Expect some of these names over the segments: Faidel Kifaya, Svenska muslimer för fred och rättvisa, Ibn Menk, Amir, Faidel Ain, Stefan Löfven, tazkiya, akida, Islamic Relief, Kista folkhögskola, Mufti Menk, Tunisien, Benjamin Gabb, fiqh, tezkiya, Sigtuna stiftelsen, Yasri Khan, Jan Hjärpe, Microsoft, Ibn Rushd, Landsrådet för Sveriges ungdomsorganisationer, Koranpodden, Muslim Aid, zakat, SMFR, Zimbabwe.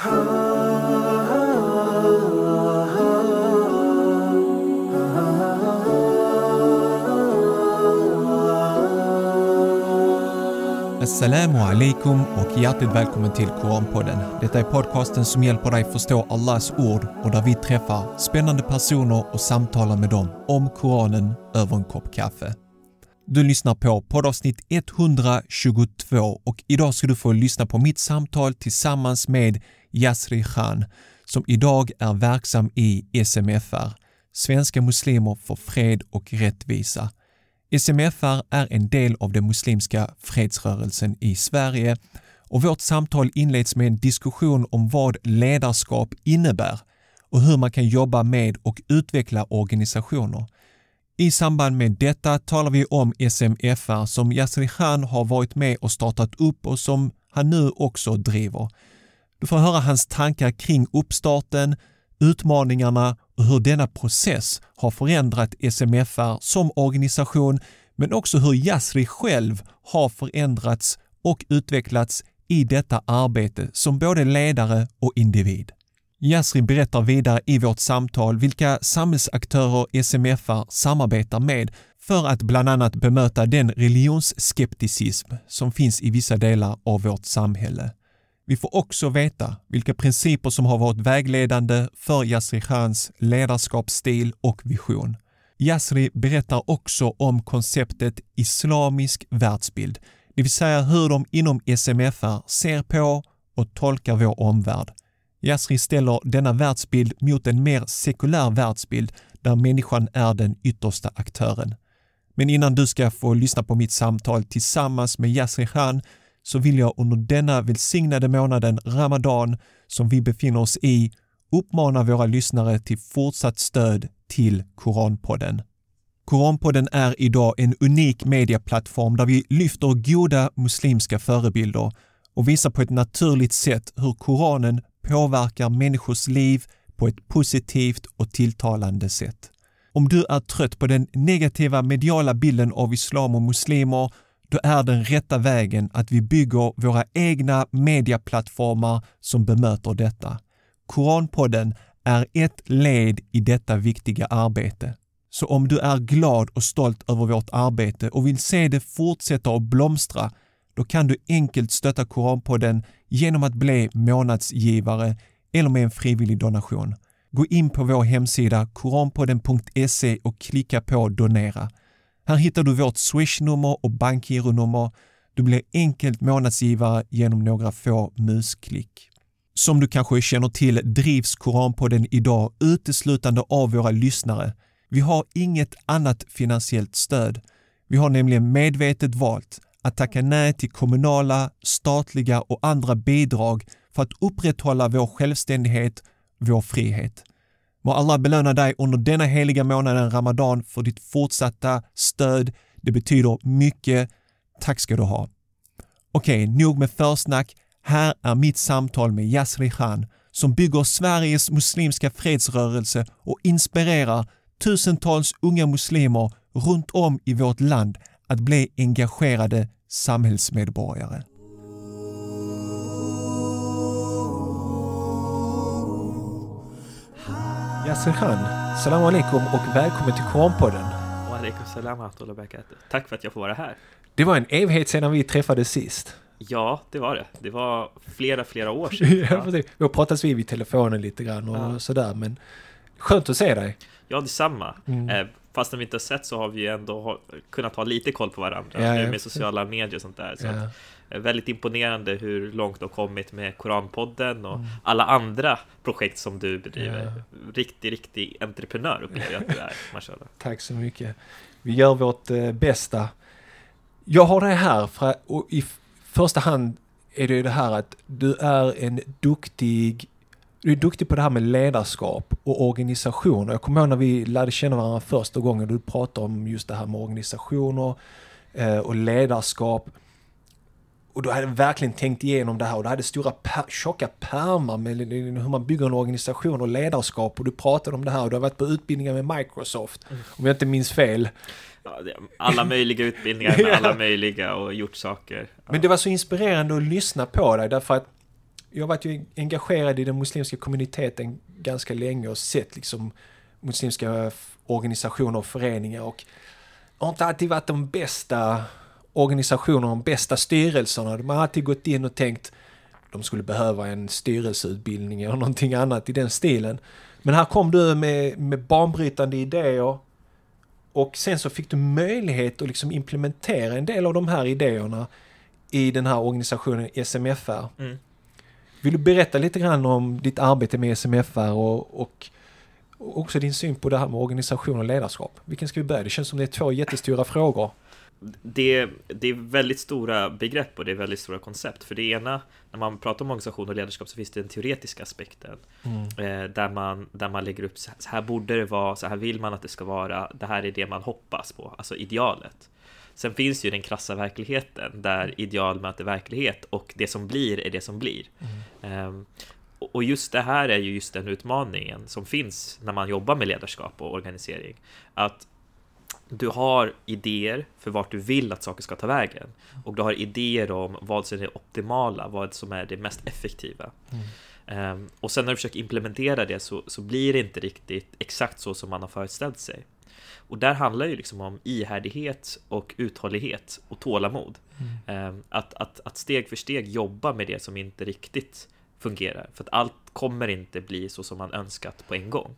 Assalamu alaikum och hjärtligt välkommen till Koranpodden. Detta är podcasten som hjälper dig förstå Allahs ord och där vi träffar spännande personer och samtalar med dem om Koranen över en kopp kaffe. Du lyssnar på poddavsnitt 122 och idag ska du få lyssna på mitt samtal tillsammans med Yasri Khan som idag är verksam i SMFR, Svenska muslimer för fred och rättvisa. SMFR är en del av den muslimska fredsrörelsen i Sverige och vårt samtal inleds med en diskussion om vad ledarskap innebär och hur man kan jobba med och utveckla organisationer. I samband med detta talar vi om SMFR som Yasri Khan har varit med och startat upp och som han nu också driver. Du får höra hans tankar kring uppstarten, utmaningarna och hur denna process har förändrat SMFR som organisation, men också hur Yasri själv har förändrats och utvecklats i detta arbete som både ledare och individ. Yasri berättar vidare i vårt samtal vilka samhällsaktörer SMFR samarbetar med för att bland annat bemöta den religionsskepticism som finns i vissa delar av vårt samhälle. Vi får också veta vilka principer som har varit vägledande för Yasri Khans ledarskapsstil och vision. Yasri berättar också om konceptet islamisk världsbild, det vill säga hur de inom SMFR ser på och tolkar vår omvärld. Yasri ställer denna världsbild mot en mer sekulär världsbild där människan är den yttersta aktören. Men innan du ska få lyssna på mitt samtal tillsammans med Yasri Khan så vill jag under denna välsignade månaden Ramadan som vi befinner oss i uppmana våra lyssnare till fortsatt stöd till Koranpodden. Koranpodden är idag en unik medieplattform där vi lyfter goda muslimska förebilder och visar på ett naturligt sätt hur Koranen påverkar människors liv på ett positivt och tilltalande sätt. Om du är trött på den negativa mediala bilden av islam och muslimer, då är den rätta vägen att vi bygger våra egna medieplattformar som bemöter detta. Koranpodden är ett led i detta viktiga arbete. Så om du är glad och stolt över vårt arbete och vill se det fortsätta att blomstra, då kan du enkelt stötta Koranpodden genom att bli månadsgivare eller med en frivillig donation. Gå in på vår hemsida koranpodden.se och klicka på donera. Här hittar du vårt Swish-nummer och bankgironummer. Du blir enkelt månadsgivare genom några få musklick. Som du kanske känner till drivs Koranpodden idag uteslutande av våra lyssnare. Vi har inget annat finansiellt stöd. Vi har nämligen medvetet valt att tacka nej till kommunala, statliga och andra bidrag för att upprätthålla vår självständighet, vår frihet. Må Allah belöna dig under denna heliga månaden Ramadan för ditt fortsatta stöd. Det betyder mycket. Tack ska du ha. Okej, nog med försnack. Här är mitt samtal med Yasri Khan som bygger Sveriges muslimska fredsrörelse och inspirerar tusentals unga muslimer runt om i vårt land att bli engagerade samhällsmedborgare. Yasri Khan, salam alaikum och välkommen till Koranpodden. Wa alaikum salam och barakatuh. Tack för att jag får vara här. Det var en evighet sedan vi träffades sist. Ja, det var det. Det var flera år sedan. Ja, precis. Vi har pratats vid telefonen lite grann och sådär, men skönt att se dig. Ja, detsamma. Fastän vi inte har sett så har vi ändå kunnat ha lite koll på varandra med sociala medier och sånt där. Så att, väldigt imponerande hur långt du har kommit med Koranpodden och alla andra projekt som du bedriver. Riktig entreprenör upplever jag att du är. Tack så mycket. Vi gör vårt bästa. Jag har dig här och i första hand är det här att du är duktig på det här med ledarskap och organisationer. Jag kommer ihåg när vi lärde känna varandra första gången du pratade om just det här med organisationer och ledarskap. Och du hade verkligen tänkt igenom det här och du hade stora tjocka pärmar med hur man bygger en organisation och ledarskap. Och du pratade om det här och du har varit på utbildningar med Microsoft, om jag inte minns fel. Alla möjliga utbildningar med alla möjliga och gjort saker. Men det var så inspirerande att lyssna på dig därför att jag har varit engagerad i den muslimska kommuniteten ganska länge och sett liksom muslimska organisationer och föreningar, och har inte alltid varit de bästa organisationerna, de bästa styrelserna. De har alltid gått in och tänkt de skulle behöva en styrelseutbildning eller någonting annat i den stilen. Men här kom du med banbrytande idéer, och sen så fick du möjlighet att liksom implementera en del av de här idéerna i den här organisationen SMFR. Mm. Vill du berätta lite grann om ditt arbete med SMFR och också din syn på det här med organisation och ledarskap? Vilken ska vi börja? Det känns som det är två jättestora frågor. Det är väldigt stora begrepp och det är väldigt stora koncept. För det ena, när man pratar om organisation och ledarskap, så finns det den teoretiska aspekten. Där man lägger upp så här borde det vara, så här vill man att det ska vara, det här är det man hoppas på, alltså idealet. Sen finns ju den krassa verkligheten där ideal möter verklighet och det som blir är det som blir. Och just det här är ju just den utmaningen som finns när man jobbar med ledarskap och organisering. Att du har idéer för vart du vill att saker ska ta vägen. Och du har idéer om vad som är det optimala, vad som är det mest effektiva. Och sen när du försöker implementera det så blir det inte riktigt exakt så som man har föreställt sig. Och där handlar ju liksom om ihärdighet och uthållighet och tålamod. Att steg för steg jobba med det som inte riktigt fungerar. För att allt kommer inte bli så som man önskat på en gång.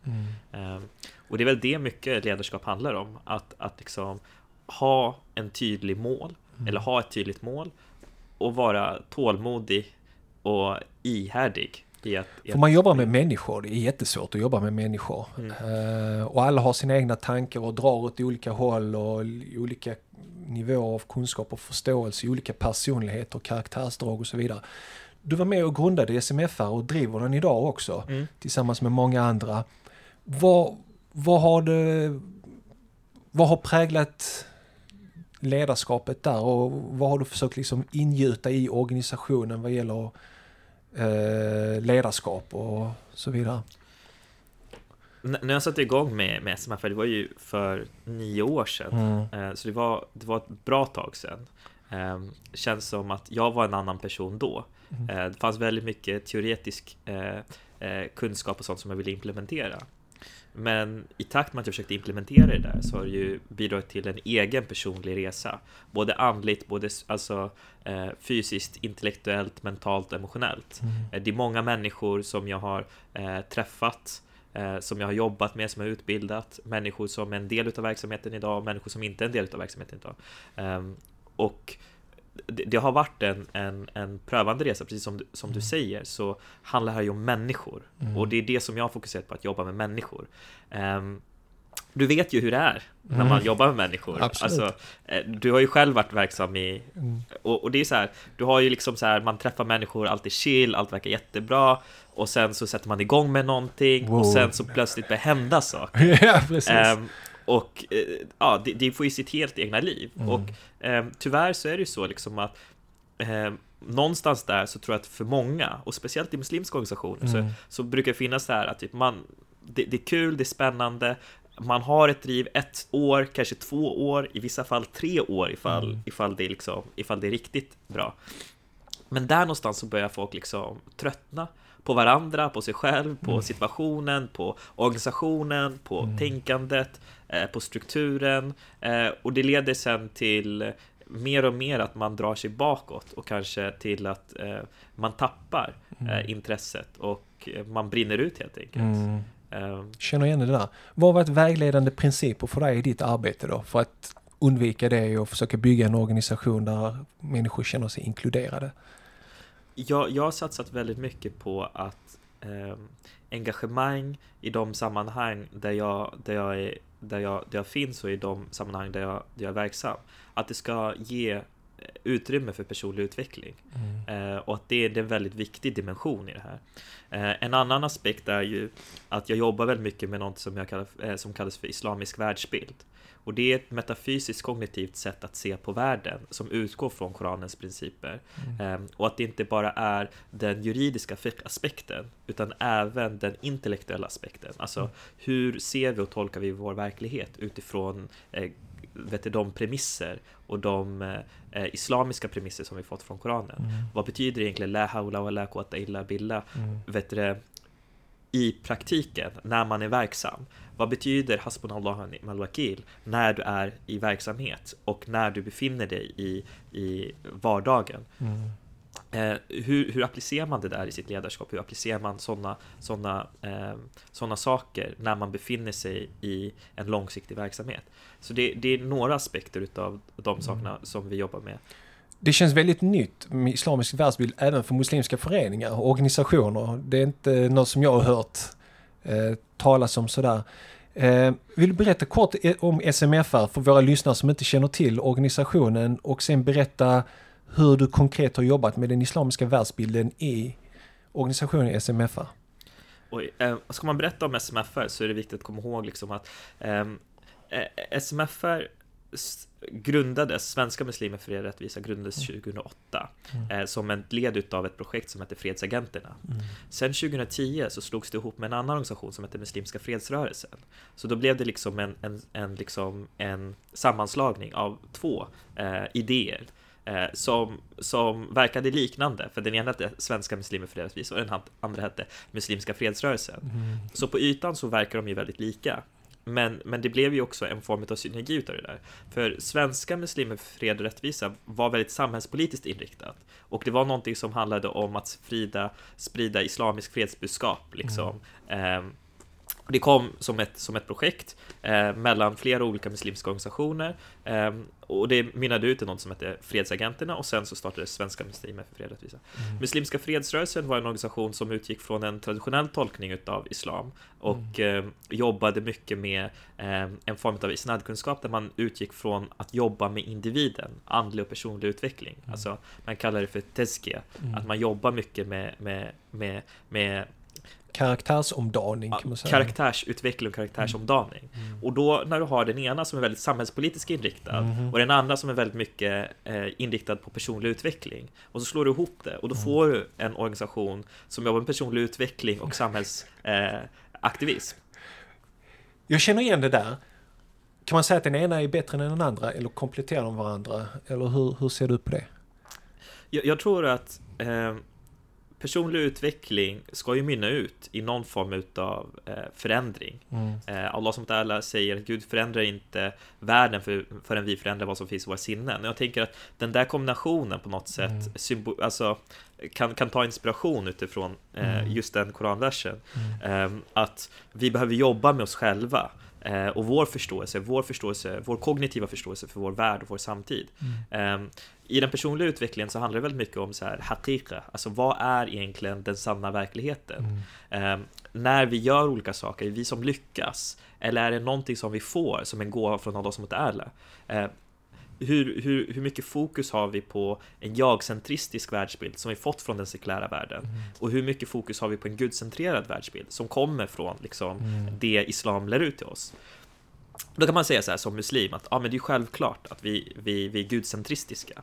Och det är väl det mycket ledarskap handlar om. Att liksom ha en tydlig mål, eller ha ett tydligt mål, och vara tålmodig och ihärdig. För man jobbar med människor, det är jättesvårt att jobba med människor. Och alla har sina egna tankar och drar åt olika håll och olika nivåer av kunskap och förståelse, olika personligheter och karaktärsdrag och så vidare. Du var med och grundade SMFR och driver den idag också, tillsammans med många andra. Vad har präglat ledarskapet där, och vad har du försökt liksom ingjuta i organisationen vad gäller ledarskap och så vidare? När jag satte igång med SMFR, det var ju för 9 år sedan, så det var ett bra tag sedan. Känns som att jag var en annan person då. Det fanns väldigt mycket teoretisk kunskap och sånt som jag ville implementera. Men i takt med att jag försökte implementera det där, så har det ju bidragit till en egen personlig resa. Både andligt, både alltså, fysiskt, intellektuellt, mentalt och emotionellt. Det är många människor som jag har träffat, som jag har jobbat med, som jag har utbildat. Människor som är en del av verksamheten idag och människor som inte är en del av verksamheten idag. Och det har varit en prövande resa, precis som du säger, så handlar det ju om människor. Och det är det som jag har fokuserat på, att jobba med människor. Du vet ju hur det är när man jobbar med människor. Alltså, du har ju själv varit verksam i... Och det är så här, du har ju liksom så här, man träffar människor, allt är chill, allt verkar jättebra. Och sen så sätter man igång med någonting, och sen så plötsligt börjar hända saker. Ja, precis. Och ja, det får ju sitt helt egna liv. Och tyvärr så är det ju så liksom att någonstans där så tror jag att för många, och speciellt i muslimska organisationer, så brukar det finnas det här att typ det är kul, det är spännande. Man har ett driv 1 år, kanske 2 år, i vissa fall 3 år ifall det är riktigt bra. Men där någonstans så börjar folk liksom tröttna på varandra, på sig själv, på situationen, på organisationen, på tänkandet, på strukturen. Och det leder sen till mer och mer att man drar sig bakåt, och kanske till att man tappar intresset och man brinner ut helt enkelt. Känner igen det där. Vad var ett vägledande princip för dig i ditt arbete då, för att undvika det och försöka bygga en organisation där människor känner sig inkluderade? Jag har satsat väldigt mycket på att engagemang i de sammanhang där jag finns, och i de sammanhang där jag är verksam, att det ska ge utrymme för personlig utveckling. Och att det är en väldigt viktig dimension i det här. En annan aspekt är ju att jag jobbar väldigt mycket med något som som kallas för islamisk världsbild. Och det är ett metafysiskt kognitivt sätt att se på världen som utgår från Koranens principer. Och att det inte bara är den juridiska aspekten, utan även den intellektuella aspekten. Alltså hur ser vi och tolkar vi vår verklighet utifrån vet du, de premisser och de islamiska premisser som vi fått från Koranen. Mm. Vad betyder egentligen la haula wa la quwwata illa billah, vet du, i praktiken när man är verksam? Vad betyder hasbunallah wa ni'mal wakil när du är i verksamhet och när du befinner dig i vardagen? Mm. Hur applicerar man det där i sitt ledarskap? Hur applicerar man såna saker när man befinner sig i en långsiktig verksamhet? Så det är några aspekter utav de sakerna som vi jobbar med. Det känns väldigt nytt med islamisk världsbild även för muslimska föreningar och organisationer. Det är inte något som jag har hört talas om sådär. Vill du berätta kort om SMFR för våra lyssnare som inte känner till organisationen, och sen berätta hur du konkret har jobbat med den islamiska världsbilden i organisationen SMFR? Ska man berätta om SMFR så är det viktigt att komma ihåg liksom att SMFR grundades, Svenska muslimer för fred och rättvisa grundades 2008 som ett led utav ett projekt som heter Fredsagenterna. Sen 2010 så slogs det ihop med en annan organisation som heter Muslimska fredsrörelsen. Så då blev det liksom en sammanslagning av två idéer som verkade liknande, för den ena hette Svenska muslimer för fred och rättvisa och den andra hette Muslimska fredsrörelsen. Så på ytan så verkar de ju väldigt lika. Men det blev ju också en form av synergi utav det där. För Svenska muslimer för fred och rättvisa var väldigt samhällspolitiskt inriktat. Och det var någonting som handlade om att sprida islamisk fredsbudskap. Liksom. Det kom som ett projekt mellan flera olika muslimska organisationer. Och det mynnade ut i något som hette Fredsagenterna, och sen så startade Svenska muslimer för fred och rättvisa. Muslimska fredsrörelsen var en organisation som utgick från en traditionell tolkning av islam och jobbade mycket med en form av isnadkunskap där man utgick från att jobba med individen, andlig och personlig utveckling. Alltså, man kallar det för tezkiya, att man jobbar mycket med karaktärsomdaning, kan man säga. Karaktärsutveckling och karaktärsomdaning. Och då när du har den ena som är väldigt samhällspolitiskt inriktad och den andra som är väldigt mycket inriktad på personlig utveckling, och så slår du ihop det, och då får du en organisation som jobbar med personlig utveckling och samhällsaktivism. Jag känner igen det där. Kan man säga att den ena är bättre än den andra, eller kompletterar de varandra, eller hur ser du på det? Jag tror att personlig utveckling ska ju mynna ut i någon form av förändring. Allah som ta'ala säger att Gud förändrar inte världen förrän vi förändrar vad som finns i våra sinnen. Och jag tänker att den där kombinationen på något sätt kan ta inspiration utifrån just den koranversen. Att vi behöver jobba med oss själva och vår kognitiva förståelse för vår värld och vår samtid. I den personliga utvecklingen så handlar det väldigt mycket om så här haqiqa, alltså vad är egentligen den sanna verkligheten? När vi gör olika saker, är vi som lyckas, eller är det någonting som vi får som en gåva från Allah som ta'ala? Hur mycket fokus har vi på en jag-centristisk världsbild som vi fått från den sekulära världen? Och hur mycket fokus har vi på en gudcentrerad världsbild som kommer från liksom, det islam lär ut till oss? Då kan man säga så här som muslim att men det är självklart att vi är gudcentristiska.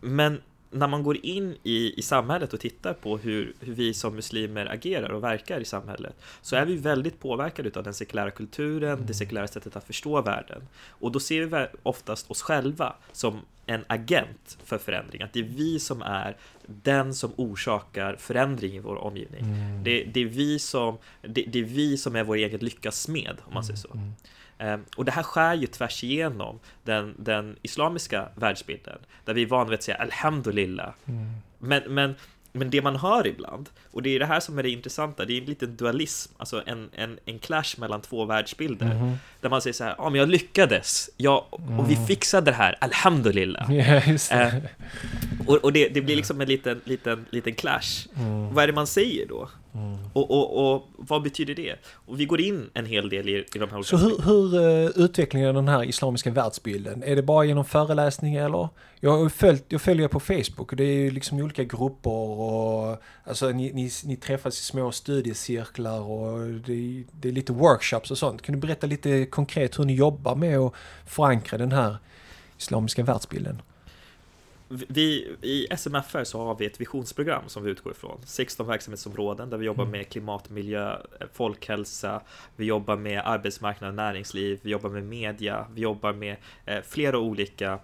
Men när man går in i samhället och tittar på hur vi som muslimer agerar och verkar i samhället, så är vi väldigt påverkade av den sekulära kulturen, det sekulära sättet att förstå världen. Och då ser vi oftast oss själva som en agent för förändring. Att det är vi som är den som orsakar förändring i vår omgivning. Det är vi som är vår egen lyckas med, om man säger så. Och det här skär ju tvärs igenom den islamiska världsbilden, där vi är vana vid att säga alhamdulillah. Men det man hör ibland, och det är det här som är det intressanta, det är en liten dualism, alltså en clash mellan två världsbilder, där man säger så här, men jag lyckades, och vi fixade det här, alhamdulillah. Och det blir liksom en liten clash. Vad är det man säger då? Och vad betyder det? Och vi går in en hel del i de här. Så hur utvecklingen av den här islamiska världsbilden? Är det bara genom föreläsningar, eller? Jag följer på Facebook, och det är ju liksom olika grupper, och alltså ni träffas i små studiecirklar, och det är lite workshops och sånt. Kan du berätta lite konkret hur ni jobbar med att förankra den här islamiska världsbilden? Vi, i SMFR så har vi ett visionsprogram som vi utgår ifrån. 16 verksamhetsområden där vi jobbar med klimat, miljö, folkhälsa. Vi jobbar med arbetsmarknad och näringsliv. Vi jobbar med media. Vi jobbar med flera olika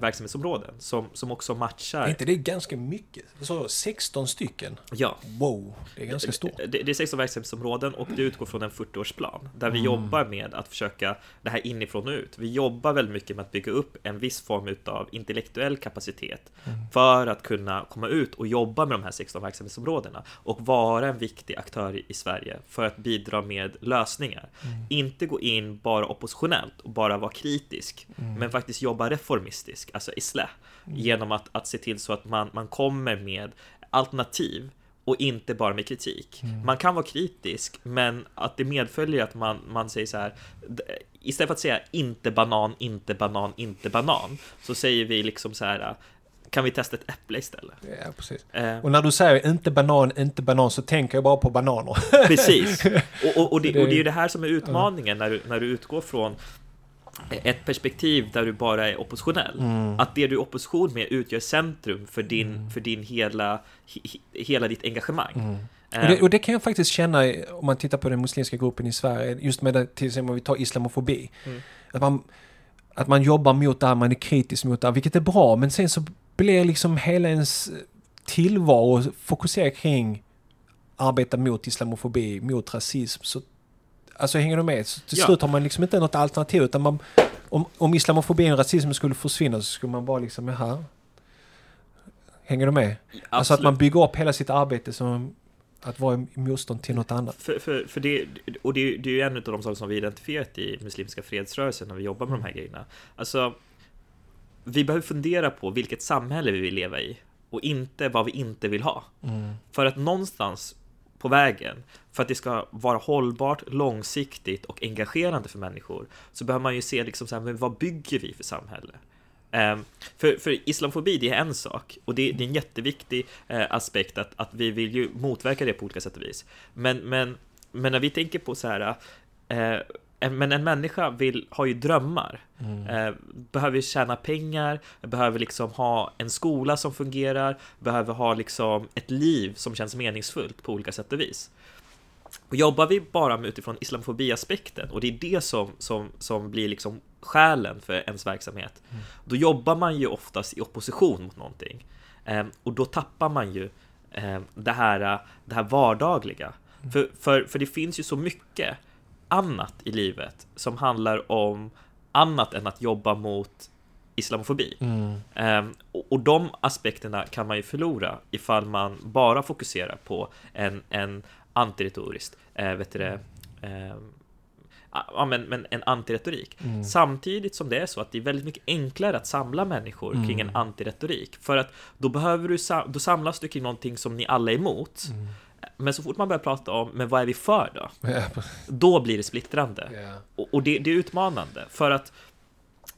verksamhetsområden som också matchar. Är inte det ganska mycket? Så 16 stycken? Ja. Wow, det är ganska stort. Det är 16 verksamhetsområden och det utgår från en 40-årsplan där vi jobbar med att försöka det här inifrån och ut. Vi jobbar väldigt mycket med att bygga upp en viss form av intellektuell kapacitet för att kunna komma ut och jobba med de här 16 verksamhetsområdena och vara en viktig aktör i Sverige för att bidra med lösningar. Inte gå in bara oppositionellt och bara vara kritisk, men faktiskt jobba reformistisk, alltså islam, genom att se till så att man kommer med alternativ och inte bara med kritik. Man kan vara kritisk, men att det medföljer att man säger så här, istället för att säga inte banan, inte banan, inte banan, så säger vi liksom så här, kan vi testa ett äpple istället? Ja, precis. Och när du säger inte banan så tänker jag bara på bananer. Precis. Och det är ju det här som är utmaningen när du utgår från ett perspektiv där du bara är oppositionell. Att det du är opposition med utgör centrum för din hela ditt engagemang. Och det kan jag faktiskt känna om man tittar på den muslimska gruppen i Sverige, just med det, till exempel om vi tar islamofobi. Att man jobbar mot det här, man är kritisk mot det här, vilket är bra, men sen så blir liksom hela ens tillvaro fokuserad kring arbeta mot islamofobi, mot rasism, så alltså hänger de med. Så till slut har man liksom inte något alternativ, utan man, om islamofobi och rasism skulle försvinna, så skulle man bara liksom här. Hänger de med? Ja, alltså att man bygger upp hela sitt arbete som att vara motstånd till något annat. För det, och det är ju en av de saker som vi identifierat i muslimska fredsrörelsen när vi jobbar med de här grejerna. Alltså, vi behöver fundera på vilket samhälle vi vill leva i och inte vad vi inte vill ha. För att någonstans på vägen, för att det ska vara hållbart, långsiktigt och engagerande för människor, så behöver man ju se liksom så här, men vad bygger vi för samhälle? För islamofobi, det är en sak, och det är en jätteviktig aspekt att vi vill ju motverka det på olika sätt och vis. Men när vi tänker på så här, men en människa har ju drömmar, behöver tjäna pengar, behöver liksom ha en skola som fungerar, behöver ha liksom ett liv som känns meningsfullt på olika sätt och vis. Och jobbar vi bara med utifrån islamofobi-aspekten, och det är det som blir liksom själen för ens verksamhet, då jobbar man ju oftast i opposition mot någonting. Och då tappar man ju det här vardagliga. För det finns ju så mycket annat i livet som handlar om annat än att jobba mot islamofobi. Och de aspekterna kan man ju förlora ifall man bara fokuserar på en antiretoriskt, en antiretorik. Samtidigt som det är så att det är väldigt mycket enklare att samla människor kring en antiretorik, för att då behöver då samlas du kring någonting som ni alla är emot. Men så fort man börjar prata om, men vad är vi för då? Då blir det splittrande. Och det är utmanande, för att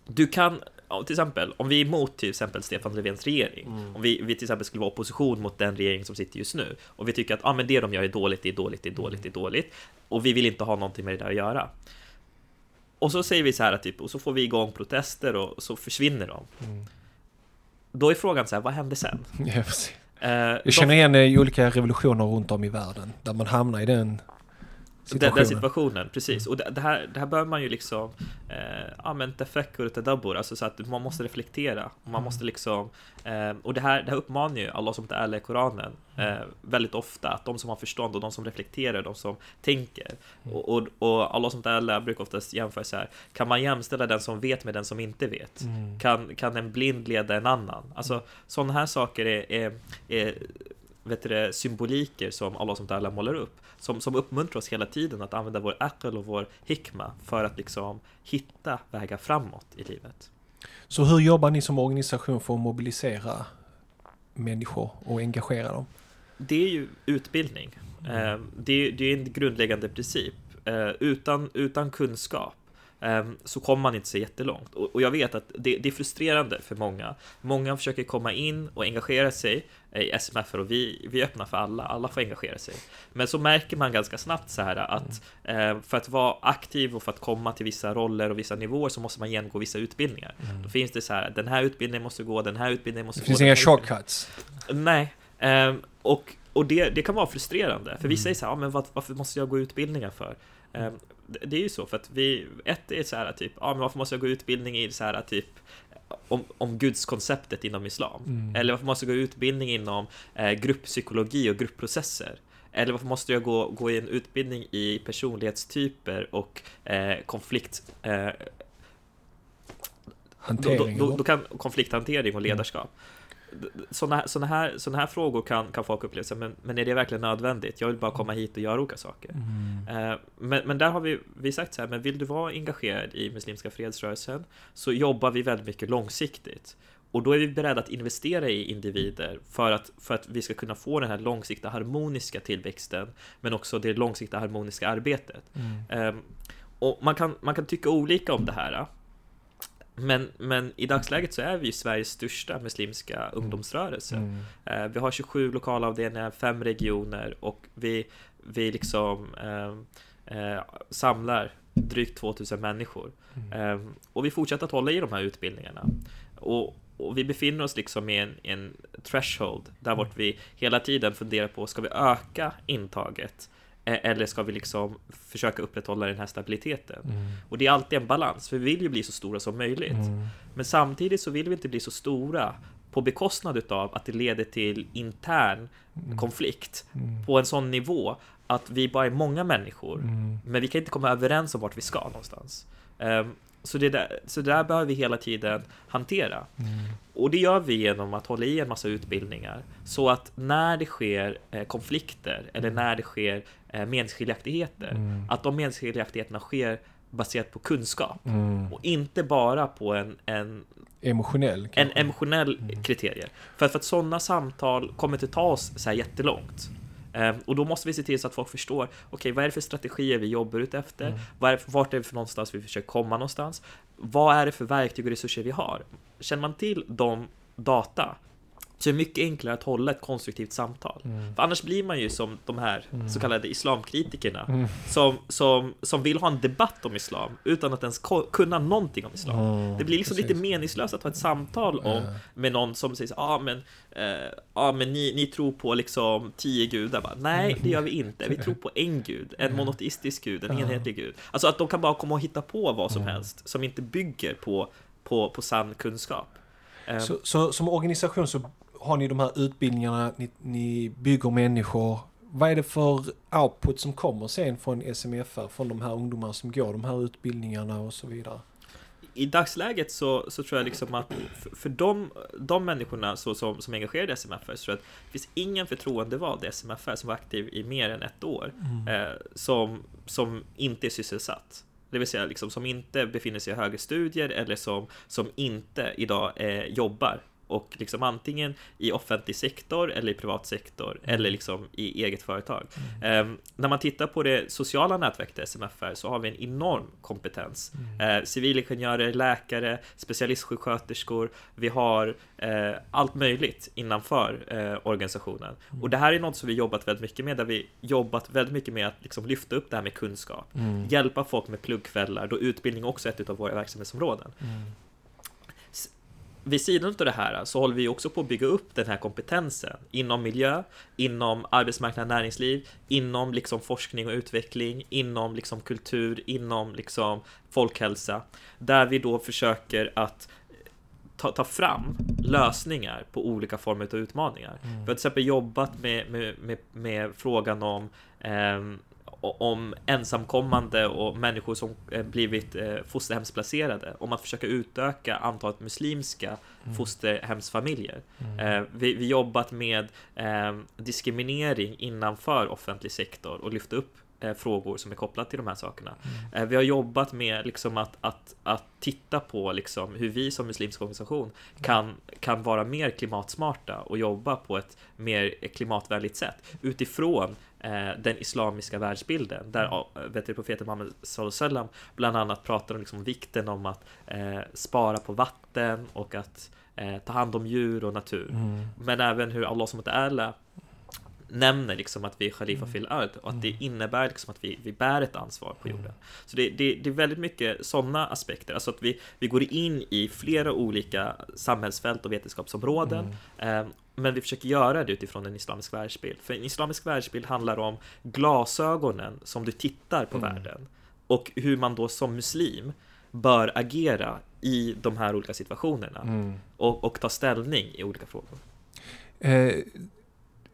du kan, till exempel, om vi är emot till exempel Stefan Löfvens regering, om vi till exempel skulle vara opposition mot den regering som sitter just nu, och vi tycker att men det de gör är dåligt, det är dåligt, och vi vill inte ha någonting med det där att göra. Och så säger vi så här, typ, och så får vi igång protester och så försvinner de. Då är frågan så här, vad händer sen? Jag känner igen i olika revolutioner runt om i världen där man hamnar i den situationen. Precis. Och det här bör man ju liksom alltså så att man måste reflektera. Man måste liksom, och det här uppmanar ju Allah som är i Koranen väldigt ofta, att de som har förstånd och de som reflekterar, de som tänker. Och Allah som är brukar oftast jämföra så här, kan man jämställa den som vet med den som inte vet? Kan en blind leda en annan? Alltså sådana här saker är symboliker som Allah som alla målar upp, som uppmuntrar oss hela tiden att använda vår aql och vår hikma för att liksom hitta vägar framåt i livet. Så hur jobbar ni som organisation för att mobilisera människor och engagera dem? Det är ju utbildning. Det är en grundläggande princip. Utan kunskap så kommer man inte så jättelångt. Och jag vet att det är frustrerande för många. Många försöker komma in och engagera sig i SMF, och vi öppnar för alla. Alla får engagera sig. Men så märker man ganska snabbt så här att för att vara aktiv och för att komma till vissa roller och vissa nivåer så måste man genomgå vissa utbildningar. Då finns det så här, den här utbildningen måste gå, den här utbildningen måste gå. Det finns inga shortcuts. Nej. Och det kan vara frustrerande. För vi säger så här, men varför måste jag gå utbildningar för? Det är ju så, för att ett är så här typ, men varför måste jag gå utbildning i så här typ om gudskonceptet inom islam? Eller varför måste jag gå utbildning inom grupppsykologi och gruppprocesser? Eller varför måste jag gå i en utbildning i personlighetstyper och konflikt? Då kan konflikthantering och ledarskap. Såna här frågor kan folk uppleva sig, men är det verkligen nödvändigt? Jag vill bara komma hit och göra olika saker. Men där har vi sagt så här, men vill du vara engagerad i muslimska fredsrörelsen så jobbar vi väldigt mycket långsiktigt. Och då är vi beredda att investera i individer för att vi ska kunna få den här långsiktiga harmoniska tillväxten, men också det långsiktiga harmoniska arbetet. Och man kan tycka olika om det här. Men i dagsläget så är vi Sveriges största muslimska ungdomsrörelse. Vi har 27 lokala avdelningar, 5 regioner, och vi liksom samlar drygt 2000 människor. Och vi fortsätter att hålla i de här utbildningarna. Och vi befinner oss liksom i en threshold där vart vi hela tiden funderar på, ska vi öka intaget? Eller ska vi liksom försöka upprätthålla den här stabiliteten? Och det är alltid en balans, för vi vill ju bli så stora som möjligt. Men samtidigt så vill vi inte bli så stora på bekostnad utav att det leder till intern konflikt på en sån nivå att vi bara är många människor, men vi kan inte komma överens om vart vi ska någonstans. Så det där behöver vi hela tiden hantera. Och det gör vi genom att hålla i en massa utbildningar, så att när det sker konflikter eller när det sker meningsskiljaktigheter, att de meningsskiljaktigheterna sker baserat på kunskap och inte bara på en emotionell kriterier. För att sådana samtal kommer inte ta oss så här jättelångt. Och då måste vi se till så att folk förstår, okej, vad är det för strategier vi jobbar ut efter? Vart är det för någonstans vi försöker komma någonstans? Vad är det för verktyg och resurser vi har? Känner man till de data så är det mycket enklare att hålla ett konstruktivt samtal. För annars blir man ju som de här så kallade islamkritikerna som vill ha en debatt om islam utan att ens kunna någonting om islam. Det blir liksom lite meningslöst att ha ett samtal med någon som säger men ni tror på liksom 10 gudar. Bara, nej, det gör vi inte. Vi tror på en gud, en monoteistisk gud, en enhetlig gud. Alltså att de kan bara komma och hitta på vad som helst som inte bygger på sann kunskap. Så som organisation så har ni de här utbildningarna, ni bygger människor. Vad är det för output som kommer sen från SMFR, från de här ungdomarna som går de här utbildningarna och så vidare? I dagsläget så tror jag liksom att för de människorna som engagerade i SMFR, så tror jag att det finns ingen förtroendevald i SMFR som var aktiv i mer än ett år som inte är sysselsatt. Det vill säga liksom, som inte befinner sig i högre studier eller som inte idag jobbar. Och liksom antingen i offentlig sektor eller i privat sektor eller liksom i eget företag. När man tittar på det sociala nätverket SMFR så har vi en enorm kompetens. Civilingenjörer, läkare, specialistsjuksköterskor. Vi har allt möjligt innanför organisationen. Och det här är något som vi jobbat väldigt mycket med, där vi jobbat väldigt mycket med att liksom lyfta upp det här med kunskap. Hjälpa folk med pluggkvällar, då utbildning också är ett av våra verksamhetsområden. Vid sidan av det här så håller vi också på att bygga upp den här kompetensen inom miljö, inom arbetsmarknad, näringsliv, inom liksom forskning och utveckling, inom liksom kultur, inom liksom folkhälsa, där vi då försöker att ta fram lösningar på olika former av utmaningar. Vi har till exempel jobbat med frågan om ensamkommande och människor som blivit fosterhemsplacerade, om att försöka utöka antalet muslimska fosterhemsfamiljer. Vi jobbat med diskriminering innanför offentlig sektor och lyfta upp frågor som är kopplade till de här sakerna. Vi har jobbat med liksom att titta på liksom hur vi som muslimsk organisation kan vara mer klimatsmarta och jobba på ett mer klimatvänligt sätt utifrån den islamiska världsbilden, där profeten Muhammed sallallahu alaihi wasallam bland annat pratar om liksom vikten om att spara på vatten och att ta hand om djur och natur. Men även hur Allah som ta'ala nämner liksom att vi är khalifa fil ard och att det innebär liksom att vi bär ett ansvar på jorden. Så det är väldigt mycket sådana aspekter. Alltså att vi går in i flera olika samhällsfält och vetenskapsområden, men vi försöker göra det utifrån en islamisk världsbild. För en islamisk världsbild handlar om glasögonen som du tittar på världen och hur man då som muslim bör agera i de här olika situationerna och ta ställning i olika frågor.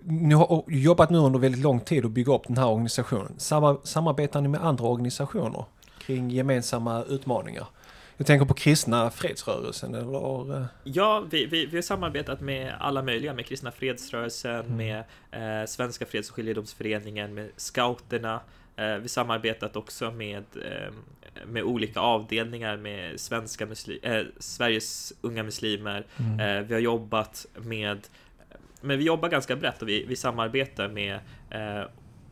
Ni har jobbat nu under väldigt lång tid att bygga upp den här organisationen. Samarbetar ni med andra organisationer kring gemensamma utmaningar? Jag tänker på kristna fredsrörelsen eller... Ja, vi har samarbetat med alla möjliga, med kristna fredsrörelsen, med Svenska freds- och skiljedomsföreningen, med scouterna. Vi samarbetat också med olika avdelningar, med svenska Sveriges unga muslimer. Vi har jobbat med... Men vi jobbar ganska brett och vi samarbetar med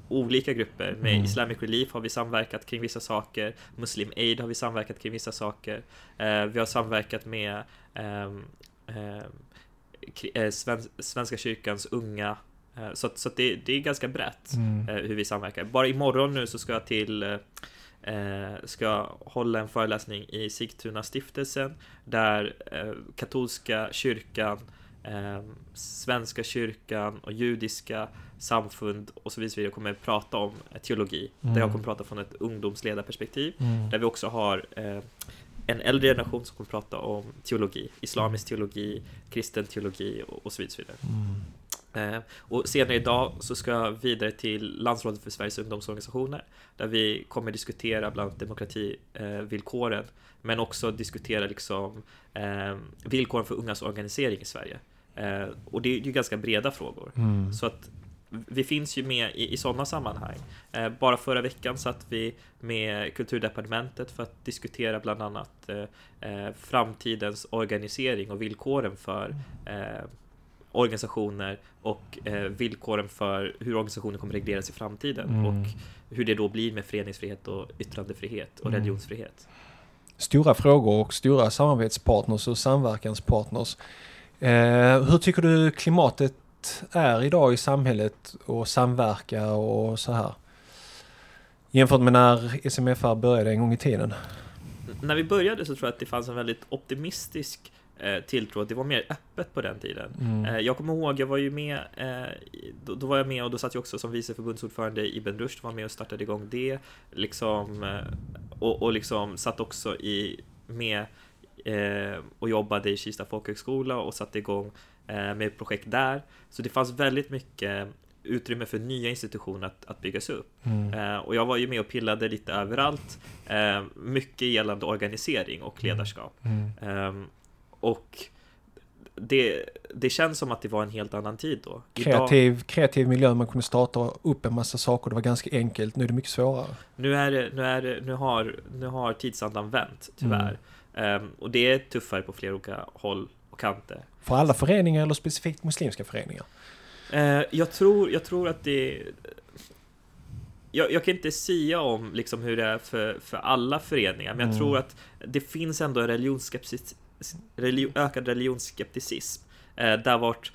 olika grupper. Med Islamic Relief har vi samverkat kring vissa saker. Muslim Aid har vi samverkat kring vissa saker. Vi har samverkat med Svenska kyrkans unga. Så att det är ganska brett hur vi samverkar. Bara imorgon nu så ska jag ska hålla en föreläsning i Sigtuna stiftelsen, där katolska kyrkan, Svenska kyrkan och judiska samfund och så vidare kommer att prata om teologi, där jag kommer att prata från ett ungdomsledarperspektiv, där vi också har en äldre generation som kommer att prata om teologi, islamisk teologi, kristen teologi och så vidare. Och senare idag så ska jag vidare till Landsrådet för Sveriges ungdomsorganisationer, där vi kommer diskutera bland annat demokrativillkoren, men också diskutera liksom villkoren för ungas organisering i Sverige. Och det är ju ganska breda frågor. Så att vi finns ju med i sådana sammanhang. Bara förra veckan satt vi med Kulturdepartementet för att diskutera bland annat framtidens organisering och villkoren för organisationer och villkoren för hur organisationer kommer regleras i framtiden och hur det då blir med föreningsfrihet och yttrandefrihet och religionsfrihet. Stora frågor och stora samarbetspartners och samverkanspartners. Hur tycker du klimatet är idag i samhället och samverka och så här? Jämfört med när SMFR började en gång i tiden. När vi började så tror jag att det fanns en väldigt optimistisk tilltro. Det var mer öppet på den tiden. Jag kommer ihåg, jag var ju med då var jag med och då satt jag också som vice förbundsordförande i Ibn Rushd, var med och startade igång det liksom, och liksom satt också och jobbade i Kista folkhögskola och satte igång med projekt där. Så det fanns väldigt mycket utrymme för nya institutioner att byggas upp. Och jag var ju med och pillade lite överallt, mycket gällande organisering och ledarskap. Och det känns som att det var en helt annan tid då. Kreativ miljö, man kunde starta upp en massa saker, det var ganska enkelt. Nu är det mycket svårare. Nu har tidsandan vänt, tyvärr. Och det är tuffare på flera olika håll och kanter. För alla föreningar eller specifikt muslimska föreningar? Jag tror att det... Jag kan inte säga om liksom hur det är för alla föreningar, men jag tror att det finns ändå en ökad religionsskepticism, där vart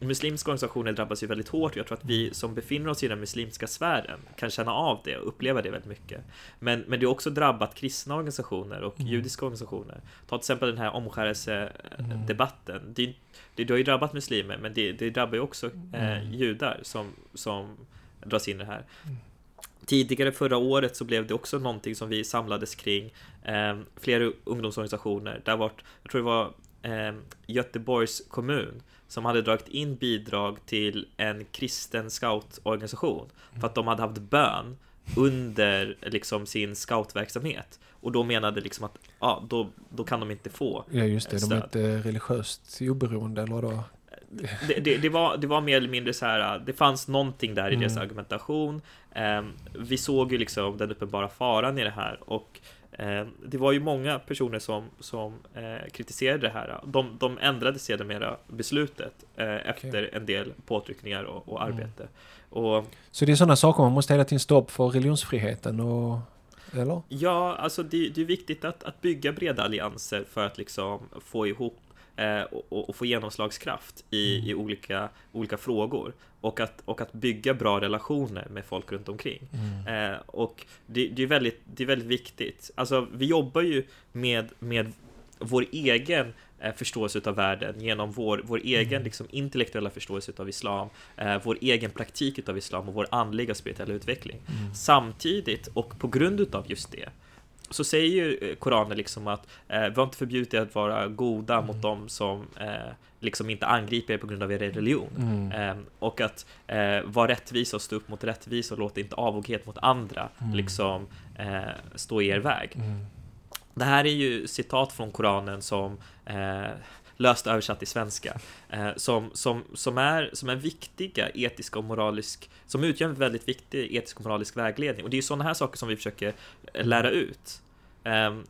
muslimska organisationer drabbas ju väldigt hårt. Jag tror att vi som befinner oss i den muslimska sfären kan känna av det och uppleva det väldigt mycket. Men det har också drabbat kristna organisationer och judiska organisationer. Ta till exempel den här omskärelsedebatten. Det har ju drabbat muslimer, men det drabbar ju också judar som dras in i det här. Tidigare förra året så blev det också någonting som vi samlades kring, flera ungdomsorganisationer. Där vart, jag tror det var Göteborgs kommun som hade dragit in bidrag till en kristen scoutorganisation för att de hade haft bön under liksom sin scoutverksamhet. Och då menade liksom att då kan de inte få stöd. Ja just det, de är inte religiöst oberoende eller då? det var mer eller mindre så här, det fanns någonting där i deras argumentation. Vi såg ju liksom den uppenbara faran i det här, och det var ju många personer som kritiserade det här. De ändrade sedermera beslutet efter en del påtryckningar och arbete. Så det är sådana saker man måste hela tiden stå upp för, religionsfriheten och... Eller? Ja, alltså det är viktigt att bygga breda allianser för att liksom få ihop och få genomslagskraft i olika frågor, och att bygga bra relationer med folk runt omkring. Och det är väldigt viktigt. Alltså, vi jobbar ju med vår egen förståelse av världen genom vår egen liksom intellektuella förståelse av islam, vår egen praktik av islam och vår andliga spirituella utveckling. Samtidigt, och på grund utav just det, så säger ju Koranen liksom att vi har inte förbjudit er att vara goda mot dem som liksom inte angriper er på grund av er religion. Och att vara rättvis och stå upp mot rättvis och låta inte avoghet mot andra liksom stå i er väg. Det här är ju citat från Koranen som löst översatt till svenska, som är viktiga etiska och moralisk, som utgör en väldigt viktig etisk och moralisk vägledning. Och det är ju sådana här saker som vi försöker lära ut.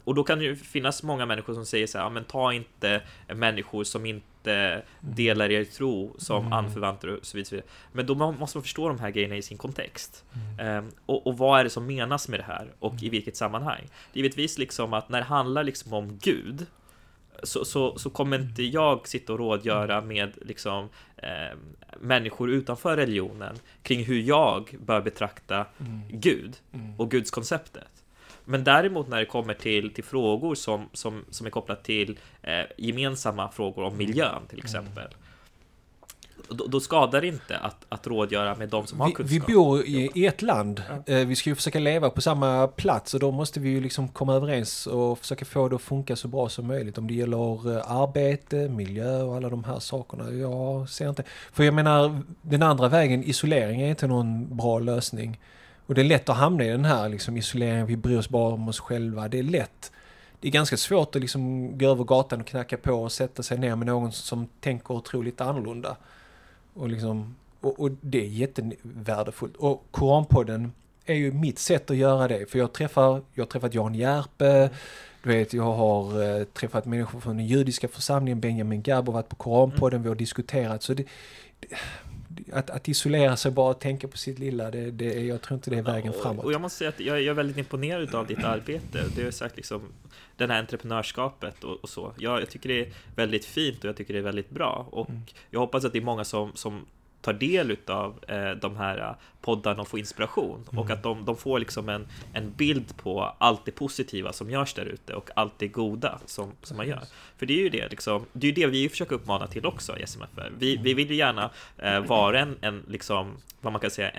Och då kan det ju finnas många människor som säger så här, men ta inte människor som inte delar er tro som anförvanter och så vidare. Men då måste man förstå de här grejerna i sin kontext. Och vad är det som menas med det här, och i vilket sammanhang? Det är givetvis liksom att när det handlar liksom om Gud, så kommer inte jag sitta och rådgöra med liksom människor utanför religionen kring hur jag bör betrakta Gud och Guds konceptet. Men däremot när det kommer till frågor som är kopplat till gemensamma frågor om miljön till exempel, då skadar det inte att rådgöra med de som har kunskap. Vi bor i ett land, vi ska ju försöka leva på samma plats, och då måste vi ju liksom komma överens och försöka få det att funka så bra som möjligt, om det gäller arbete, miljö och alla de här sakerna. Jag ser inte, för jag menar, den andra vägen, isolering, är inte någon bra lösning. Och det är lätt att hamna i den här liksom isoleringen, vi bryr oss bara om oss själva. Det är lätt. Det är ganska svårt att liksom gå över gatan och knacka på och sätta sig ner med någon som tänker och tror lite annorlunda. Och, liksom, och det är jättevärdefullt. Och Koranpodden är ju mitt sätt att göra det. För jag har träffat Jan Hjärpe, du vet, jag har träffat människor från den judiska församlingen, Benjamin Gabb, och varit på Koranpodden, vi har diskuterat. Så att isolera sig bara och tänka på sitt lilla, jag tror inte det är vägen framåt. Och jag måste säga att jag är väldigt imponerad av ditt arbete. Det är sagt liksom den här entreprenörskapet och så. Jag tycker det är väldigt fint, och jag tycker det är väldigt bra. Och jag hoppas att det är många som tar del av de här poddarna och får inspiration. Och att de får liksom en bild på allt det positiva som görs där ute och allt det goda som man gör. För det är ju det, liksom, det är ju det vi försöker uppmana till också i SMFR. Vi vill ju gärna vara en liksom, vad man kan säga,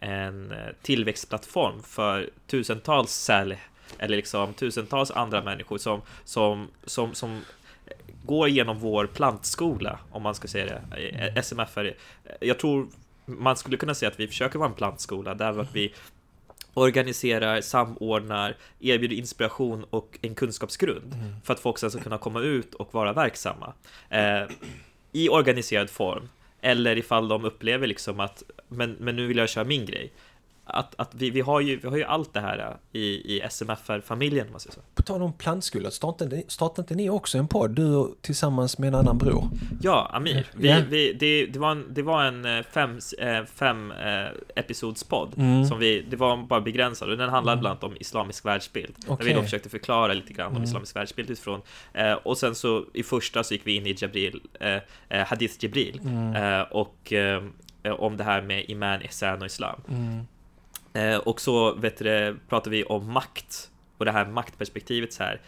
en tillväxtplattform för tusentals eller liksom tusentals andra människor som går igenom vår plantskola, om man ska säga det. SMFR, jag tror man skulle kunna säga att vi försöker vara en plantskola där vi organiserar, samordnar, erbjuder inspiration och en kunskapsgrund för att folk sedan ska kunna komma ut och vara verksamma i organiserad form, eller ifall de upplever liksom att men nu vill jag köra min grej. Att vi har ju allt det här i SMFR-familjen, om man säger så. På tal om plantskola, startade inte ni också en podd, du tillsammans med en annan bror? Ja, Amir. Det var en fem-episodspodd som det var bara begränsad, och den handlade bland annat om islamisk världsbild. Där vi då försökte förklara lite grann om islamisk världsbild utifrån. Och sen så i första så gick vi in i Hadith Jibril och om det här med iman, ihsan och islam. Och så pratar vi om makt, och det här maktperspektivet så här,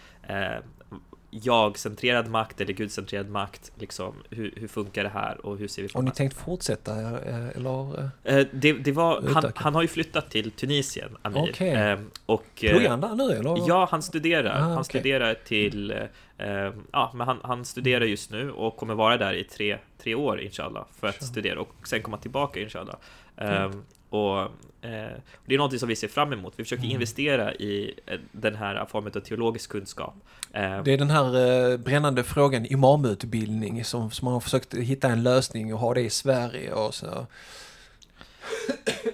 jag-centrerad makt eller gudcentrerad makt liksom, hur funkar det här och hur ser vi på det? Har ni tänkt fortsätta eller? Han har ju flyttat till Tunisien, Amir. Och han nu eller? Ja, han studerar. Han studerar till men han studerar just nu och kommer vara där i tre år inshallah, för att studera och sen komma tillbaka inshallah. Och Det är något som vi ser fram emot. Vi försöker investera i den här formen av teologisk kunskap. Det är den här brännande frågan imamutbildning som man har försökt hitta en lösning och ha det i Sverige och så.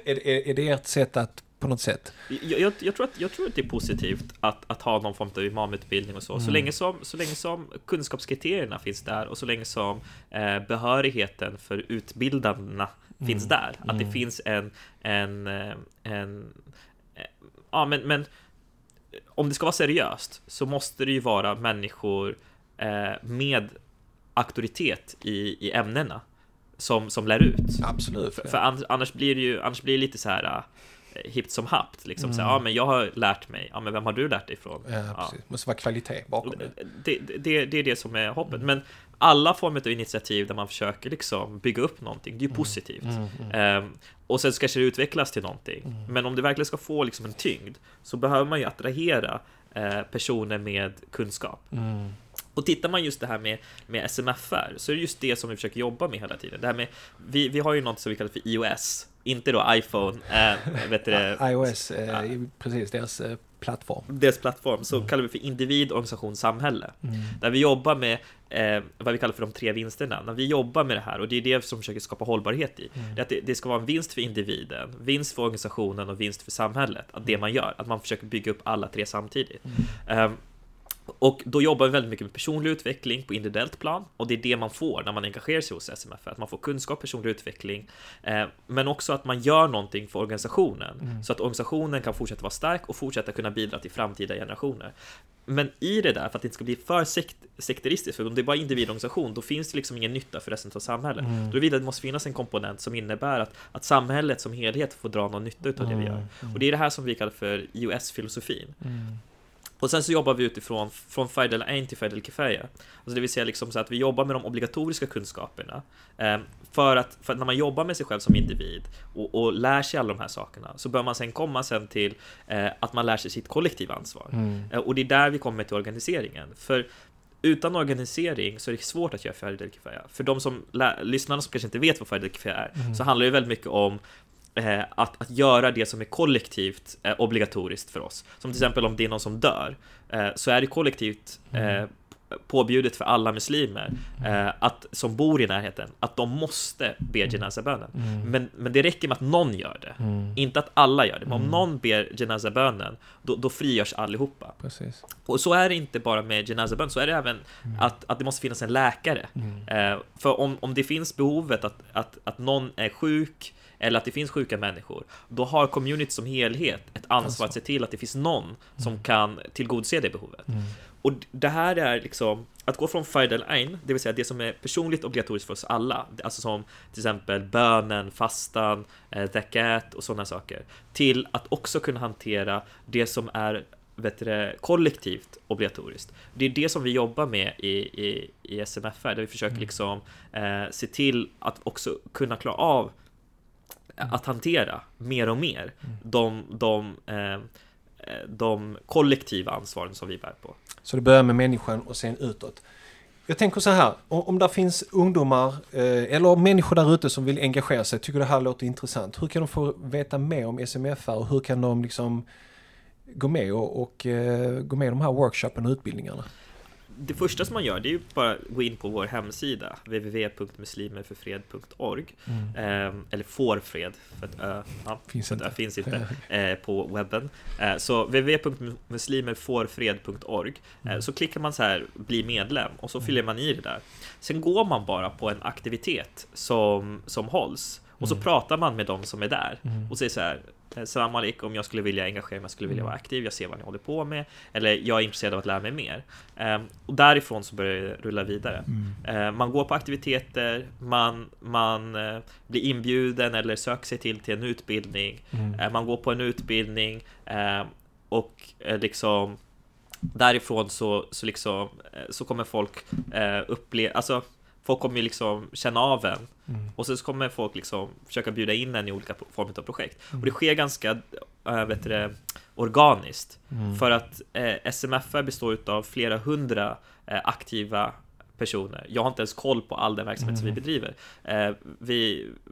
Är det ett sätt att på något sätt? Jag tror att det är positivt att ha någon form av imamutbildning och så. Så länge som kunskapskriterierna finns där och så länge som behörigheten för utbildarna finns där. Att det finns men om det ska vara seriöst så måste det ju vara människor med auktoritet i ämnena som lär ut. Absolut. För annars blir det lite så här hippt som hapt liksom, så ja men jag har lärt mig. Ja men vem har du lärt dig ifrån? Ja. Måste vara kvalitet bakom det är det som är hoppet. Men alla former av initiativ där man försöker liksom bygga upp någonting, det är ju positivt. Och sen så kanske det utvecklas till någonting. Men om det verkligen ska få liksom en tyngd så behöver man ju attrahera personer med kunskap. Och tittar man just det här med SMFR så är det just det som vi försöker jobba med hela tiden. Det här med, vi har ju något som vi kallar för iOS. Inte då iPhone. iOS, precis, deras plattform. Deras plattform, så kallar vi för individ, organisation, samhälle. Där vi jobbar med vad vi kallar för de tre vinsterna. När vi jobbar med det här, och det är det som försöker skapa hållbarhet i. Det är att det ska vara en vinst för individen, vinst för organisationen och vinst för samhället. Att det man gör, att man försöker bygga upp alla tre samtidigt. Och då jobbar vi väldigt mycket med personlig utveckling på individuellt plan, och det är det man får när man engagerar sig hos SMF, att man får kunskap, personlig utveckling, men också att man gör någonting för organisationen så att organisationen kan fortsätta vara stark och fortsätta kunna bidra till framtida generationer. Men i det där, för att det inte ska bli för sekteristiskt, för om det är bara individorganisation då finns det liksom ingen nytta för resten av samhället. Då är det att det måste finnas en komponent som innebär att samhället som helhet får dra någon nytta av det vi gör. Och det är det här som vi kallar för IOS-filosofin. Och sen så jobbar vi utifrån från Faidel Ain till Faidel Kifaya. Alltså det vill säga liksom så att vi jobbar med de obligatoriska kunskaperna. För att när man jobbar med sig själv som individ och lär sig alla de här sakerna så bör man sen komma till att man lär sig sitt kollektiva ansvar. Och det är där vi kommer till organiseringen. För utan organisering så är det svårt att göra Faidel Kifaya. För de som lyssnarna som kanske inte vet vad Faidel Kifaya är så handlar det väldigt mycket om att göra det som är kollektivt obligatoriskt för oss. Som till exempel om det är någon som dör så är det kollektivt påbjudet för alla muslimer som bor i närheten att de måste be jenazabönen. Men det räcker med att någon gör det. Inte att alla gör det. Men om någon ber jenazabönen då frigörs allihopa. Precis. Och så är det inte bara med jenazabön, så är det även att det måste finnas en läkare. För om det finns behovet att någon är sjuk eller att det finns sjuka människor, då har community som helhet ett ansvar att se till att det finns någon som kan tillgodose det behovet. Och det här är liksom att gå från Faidel Ain, det vill säga det som är personligt obligatoriskt för oss alla, alltså som till exempel bönen, fastan, zakat och sådana saker, till att också kunna hantera det som är kollektivt obligatoriskt. Det är det som vi jobbar med i SMFR, där vi försöker liksom se till att också kunna klara av att hantera mer och mer de kollektiva ansvaren som vi bär på. Så det börjar med människan och sen utåt. Jag tänker så här, om det finns ungdomar eller människor där ute som vill engagera sig, tycker det här låter intressant, hur kan de få veta mer om SMFR och hur kan de liksom gå med och gå med i de här workshopen och utbildningarna? Det första som man gör, det är ju bara gå in på vår hemsida www.muslimerförfred.org eller forfred för att finns inte på webben. Så www.muslimerforfred.org så klickar man så här bli medlem och så fyller man i det där. Sen går man bara på en aktivitet som hålls och så pratar man med dem som är där och säger så här: Salam alaikum, jag skulle vilja engagera mig, jag skulle vilja vara aktiv, jag ser vad ni håller på med, eller jag är intresserad av att lära mig mer. Och därifrån så börjar det rulla vidare. Man går på aktiviteter, man blir inbjuden eller söker sig till en utbildning. Man går på en utbildning och liksom därifrån så kommer folk uppleva, alltså folk kommer ju liksom känna av en. Och så kommer folk liksom försöka bjuda in en i olika former av projekt. Och det sker ganska organiskt. För att SMFR består av flera hundra aktiva personer. Jag har inte ens koll på all den verksamhet som vi bedriver.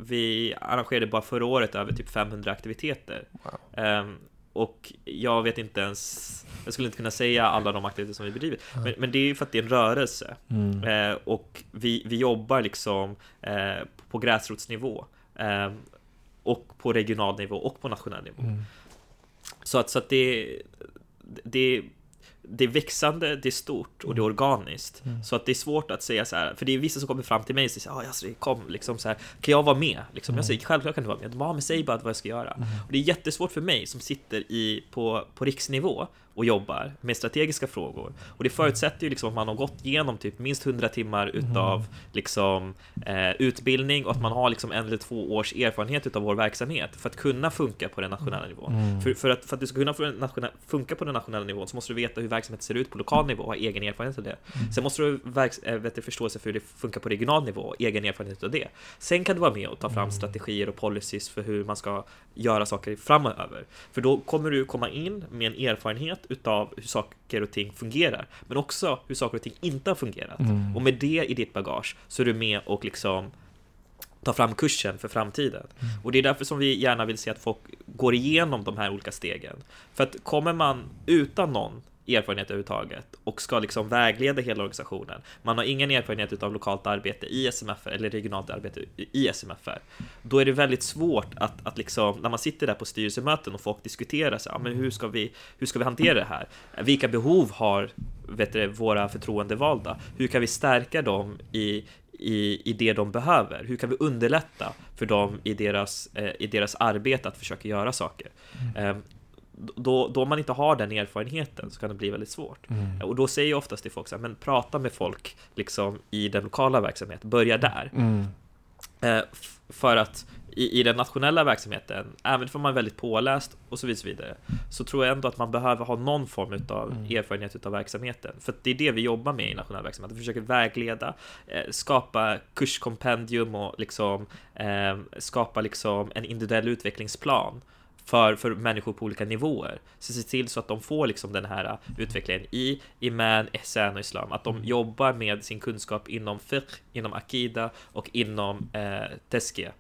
Vi arrangerade bara förra året över typ 500 aktiviteter. Wow. Och jag vet inte ens, jag skulle inte kunna säga alla de aktiviteter som vi bedriver. Men det är ju för att det är en rörelse. Och vi jobbar liksom på gräsrotsnivå. Och på regional nivå och på nationell nivå. Så att det är växande, det är stort och det är organiskt. Så att det är svårt att säga så här, för det är vissa som kommer fram till mig och säger Yasri, kom liksom så här, kan jag vara med liksom. Jag säger självklart kan du vara med. De bara, men säg bara vad jag ska göra. Och det är jättesvårt för mig som sitter på riksnivå och jobbar med strategiska frågor. Och det förutsätter ju liksom att man har gått igenom typ minst 100 timmar utav liksom utbildning och att man har liksom 1 eller 2 års erfarenhet utav vår verksamhet för att kunna funka på den nationella nivån. För att du ska kunna funka på den nationella nivån så måste du veta hur verksamheten ser ut på lokal nivå och ha egen erfarenhet av det. Sen måste du veta förståelse för hur det funkar på regional nivå och egen erfarenhet av det. Sen kan du vara med och ta fram strategier och policies för hur man ska göra saker framöver. För då kommer du komma in med en erfarenhet utav hur saker och ting fungerar, men också hur saker och ting inte har fungerat. Och med det i ditt bagage så är du med och liksom ta fram kursen för framtiden. Och det är därför som vi gärna vill se att folk går igenom de här olika stegen. För att kommer man utan någon erfarenhet överhuvudtaget och ska liksom vägleda hela organisationen, man har ingen erfarenhet utav lokalt arbete i SMF eller regionalt arbete i SMF, då är det väldigt svårt att liksom, när man sitter där på styrelsemöten och folk diskuterar så, men hur ska vi hantera det här? Vilka behov har våra förtroendevalda? Hur kan vi stärka dem i det de behöver? Hur kan vi underlätta för dem i deras arbete att försöka göra saker? Då man inte har den erfarenheten så kan det bli väldigt svårt. Och då säger jag oftast till folk så här, men prata med folk liksom i den lokala verksamheten, börja där. För att i den nationella verksamheten, även om man är väldigt påläst och så vidare, så tror jag ändå att man behöver ha någon form av erfarenhet av verksamheten. För att det är det vi jobbar med i nationell verksamhet. Vi försöker vägleda, skapa kurskompendium och liksom, skapa liksom en individuell utvecklingsplan för människor på olika nivåer. Så se till så att de får liksom den här utvecklingen i iman, ihsan och islam. Att de jobbar med sin kunskap inom fiqh, inom akida och inom tazkiya.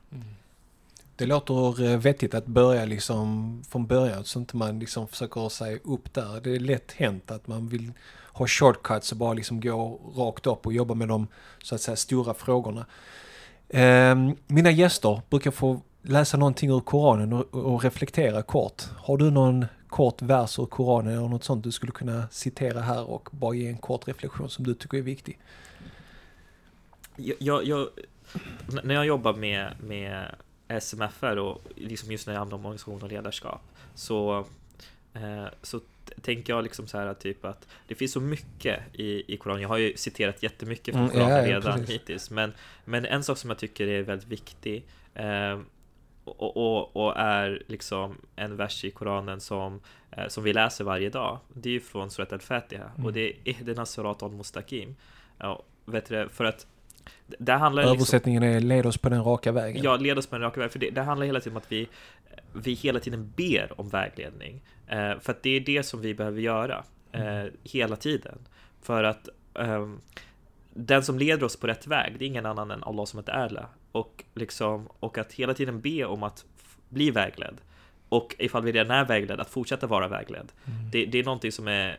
Det låter vettigt att börja liksom från början så att man liksom försöker sig upp där. Det är lätt hänt att man vill ha shortcuts och bara liksom gå rakt upp och jobba med de så att säga stora frågorna. Mina gäster brukar få läsa någonting ur Koranen och reflektera kort. Har du någon kort vers ur Koranen eller något sånt du skulle kunna citera här och bara ge en kort reflektion som du tycker är viktig? När jag jobbar med SMFR och liksom just när jag handlar om organisation och ledarskap så tänker jag liksom så här typ att det finns så mycket i Koranen. Jag har ju citerat jättemycket från Koranen redan hittills, men en sak som jag tycker är väldigt viktig och är liksom en vers i Koranen som vi läser varje dag. Det är ju från Surat al-Fatiha och det är Ihdina Surat al-Mustaqim. Ja, vet du, för att det handlar översättningen liksom, är led oss på den raka vägen. Ja, led oss på den raka vägen, för det handlar hela tiden om att vi hela tiden ber om vägledning. För att det är det som vi behöver göra hela tiden. För att den som leder oss på rätt väg, det är ingen annan än Allah som heter Erla. Och liksom, och att hela tiden be om att bli vägledd. Och ifall vi redan är vägledd, att fortsätta vara vägledd. Det är någonting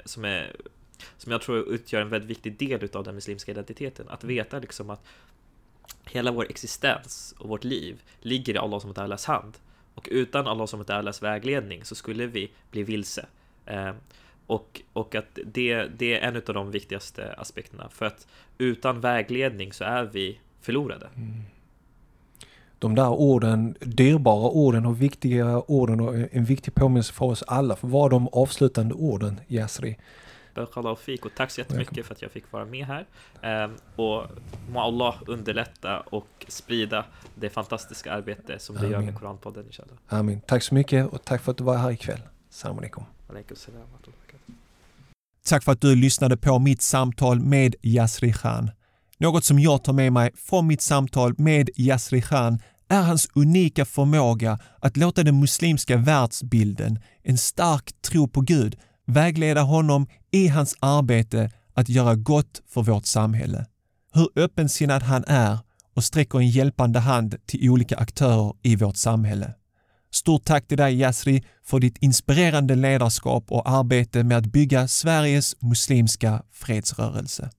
som jag tror utgör en väldigt viktig del av den muslimska identiteten. Att veta liksom att hela vår existens och vårt liv ligger i Allah som ett Allahs hand. Och utan Allah som ett Allahs vägledning så skulle vi bli vilse. Och att det är en av de viktigaste aspekterna. För att utan vägledning så är vi förlorade. De där orden, dyrbara orden och viktiga orden och en viktig påminnelse för oss alla. För vad de avslutande orden, Yasri? Och tack så jättemycket för att jag fick vara med här. Och må Allah underlätta och sprida det fantastiska arbete som du gör med Koranpodden. Amin. Tack så mycket och tack för att du var här ikväll. Salam alaikum. Tack för att du lyssnade på mitt samtal med Yasri Khan. Något som jag tar med mig från mitt samtal med Yasri Khan är hans unika förmåga att låta den muslimska världsbilden, en stark tro på Gud, vägleda honom i hans arbete att göra gott för vårt samhälle. hur öppensinnad han är och sträcker en hjälpande hand till olika aktörer i vårt samhälle. Stort tack till dig Yasri för ditt inspirerande ledarskap och arbete med att bygga Sveriges muslimska fredsrörelse.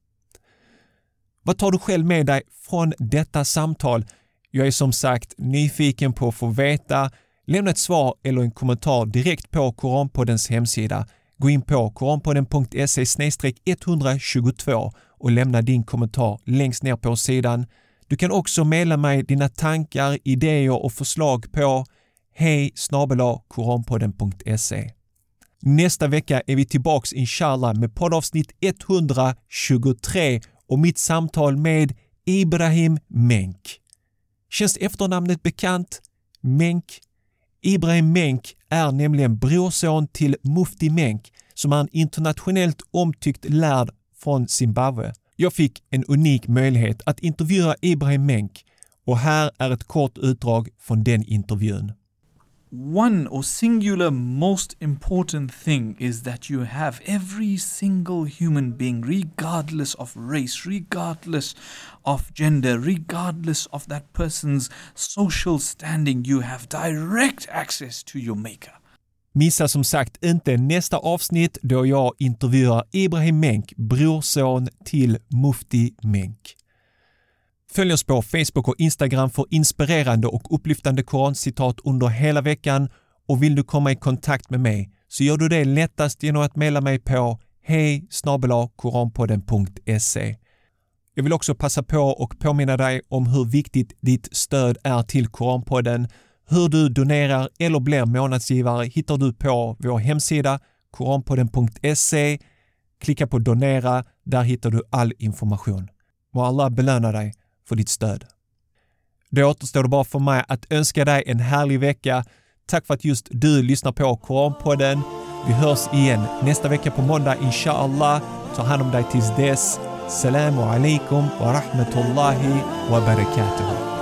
Vad tar du själv med dig från detta samtal? Jag är som sagt nyfiken på att få veta. Lämna ett svar eller en kommentar direkt på Koranpoddens hemsida. Gå in på koranpodden.se/122 och lämna din kommentar längst ner på sidan. Du kan också mejla mig dina tankar, idéer och förslag på hej@koranpodden.se. Nästa vecka är vi tillbaks inshallah med poddavsnitt 123 och mitt samtal med Ibn Menk. Känns efternamnet bekant? Menk? Ibn Menk är nämligen brorson till Mufti Menk som är en internationellt omtyckt lärd från Zimbabwe. Jag fick en unik möjlighet att intervjua Ibn Menk och här är ett kort utdrag från den intervjun. One or singular most important thing is that you have every single human being, regardless of race, regardless of gender, regardless of that person's social standing, you have direct access to your maker. Missa som sagt inte nästa avsnitt då jag intervjuar Ibn Menk, brorson till Mufti Menk. Följ oss på Facebook och Instagram för inspirerande och upplyftande korancitat under hela veckan och vill du komma i kontakt med mig så gör du det lättast genom att mejla mig på hej@koranpodden.se. Jag vill också passa på och påminna dig om hur viktigt ditt stöd är till Koranpodden. Hur du donerar eller blir månadsgivare hittar du på vår hemsida koranpodden.se. Klicka på donera, där hittar du all information. Må Allah belöna dig för ditt stöd. Det återstår bara för mig att önska dig en härlig vecka. Tack för att just du lyssnar på Koranpodden. Vi hörs igen nästa vecka på måndag inshallah. Ta hand om dig tills dess. Salamu alaikum wa rahmatullahi wa barakatuh.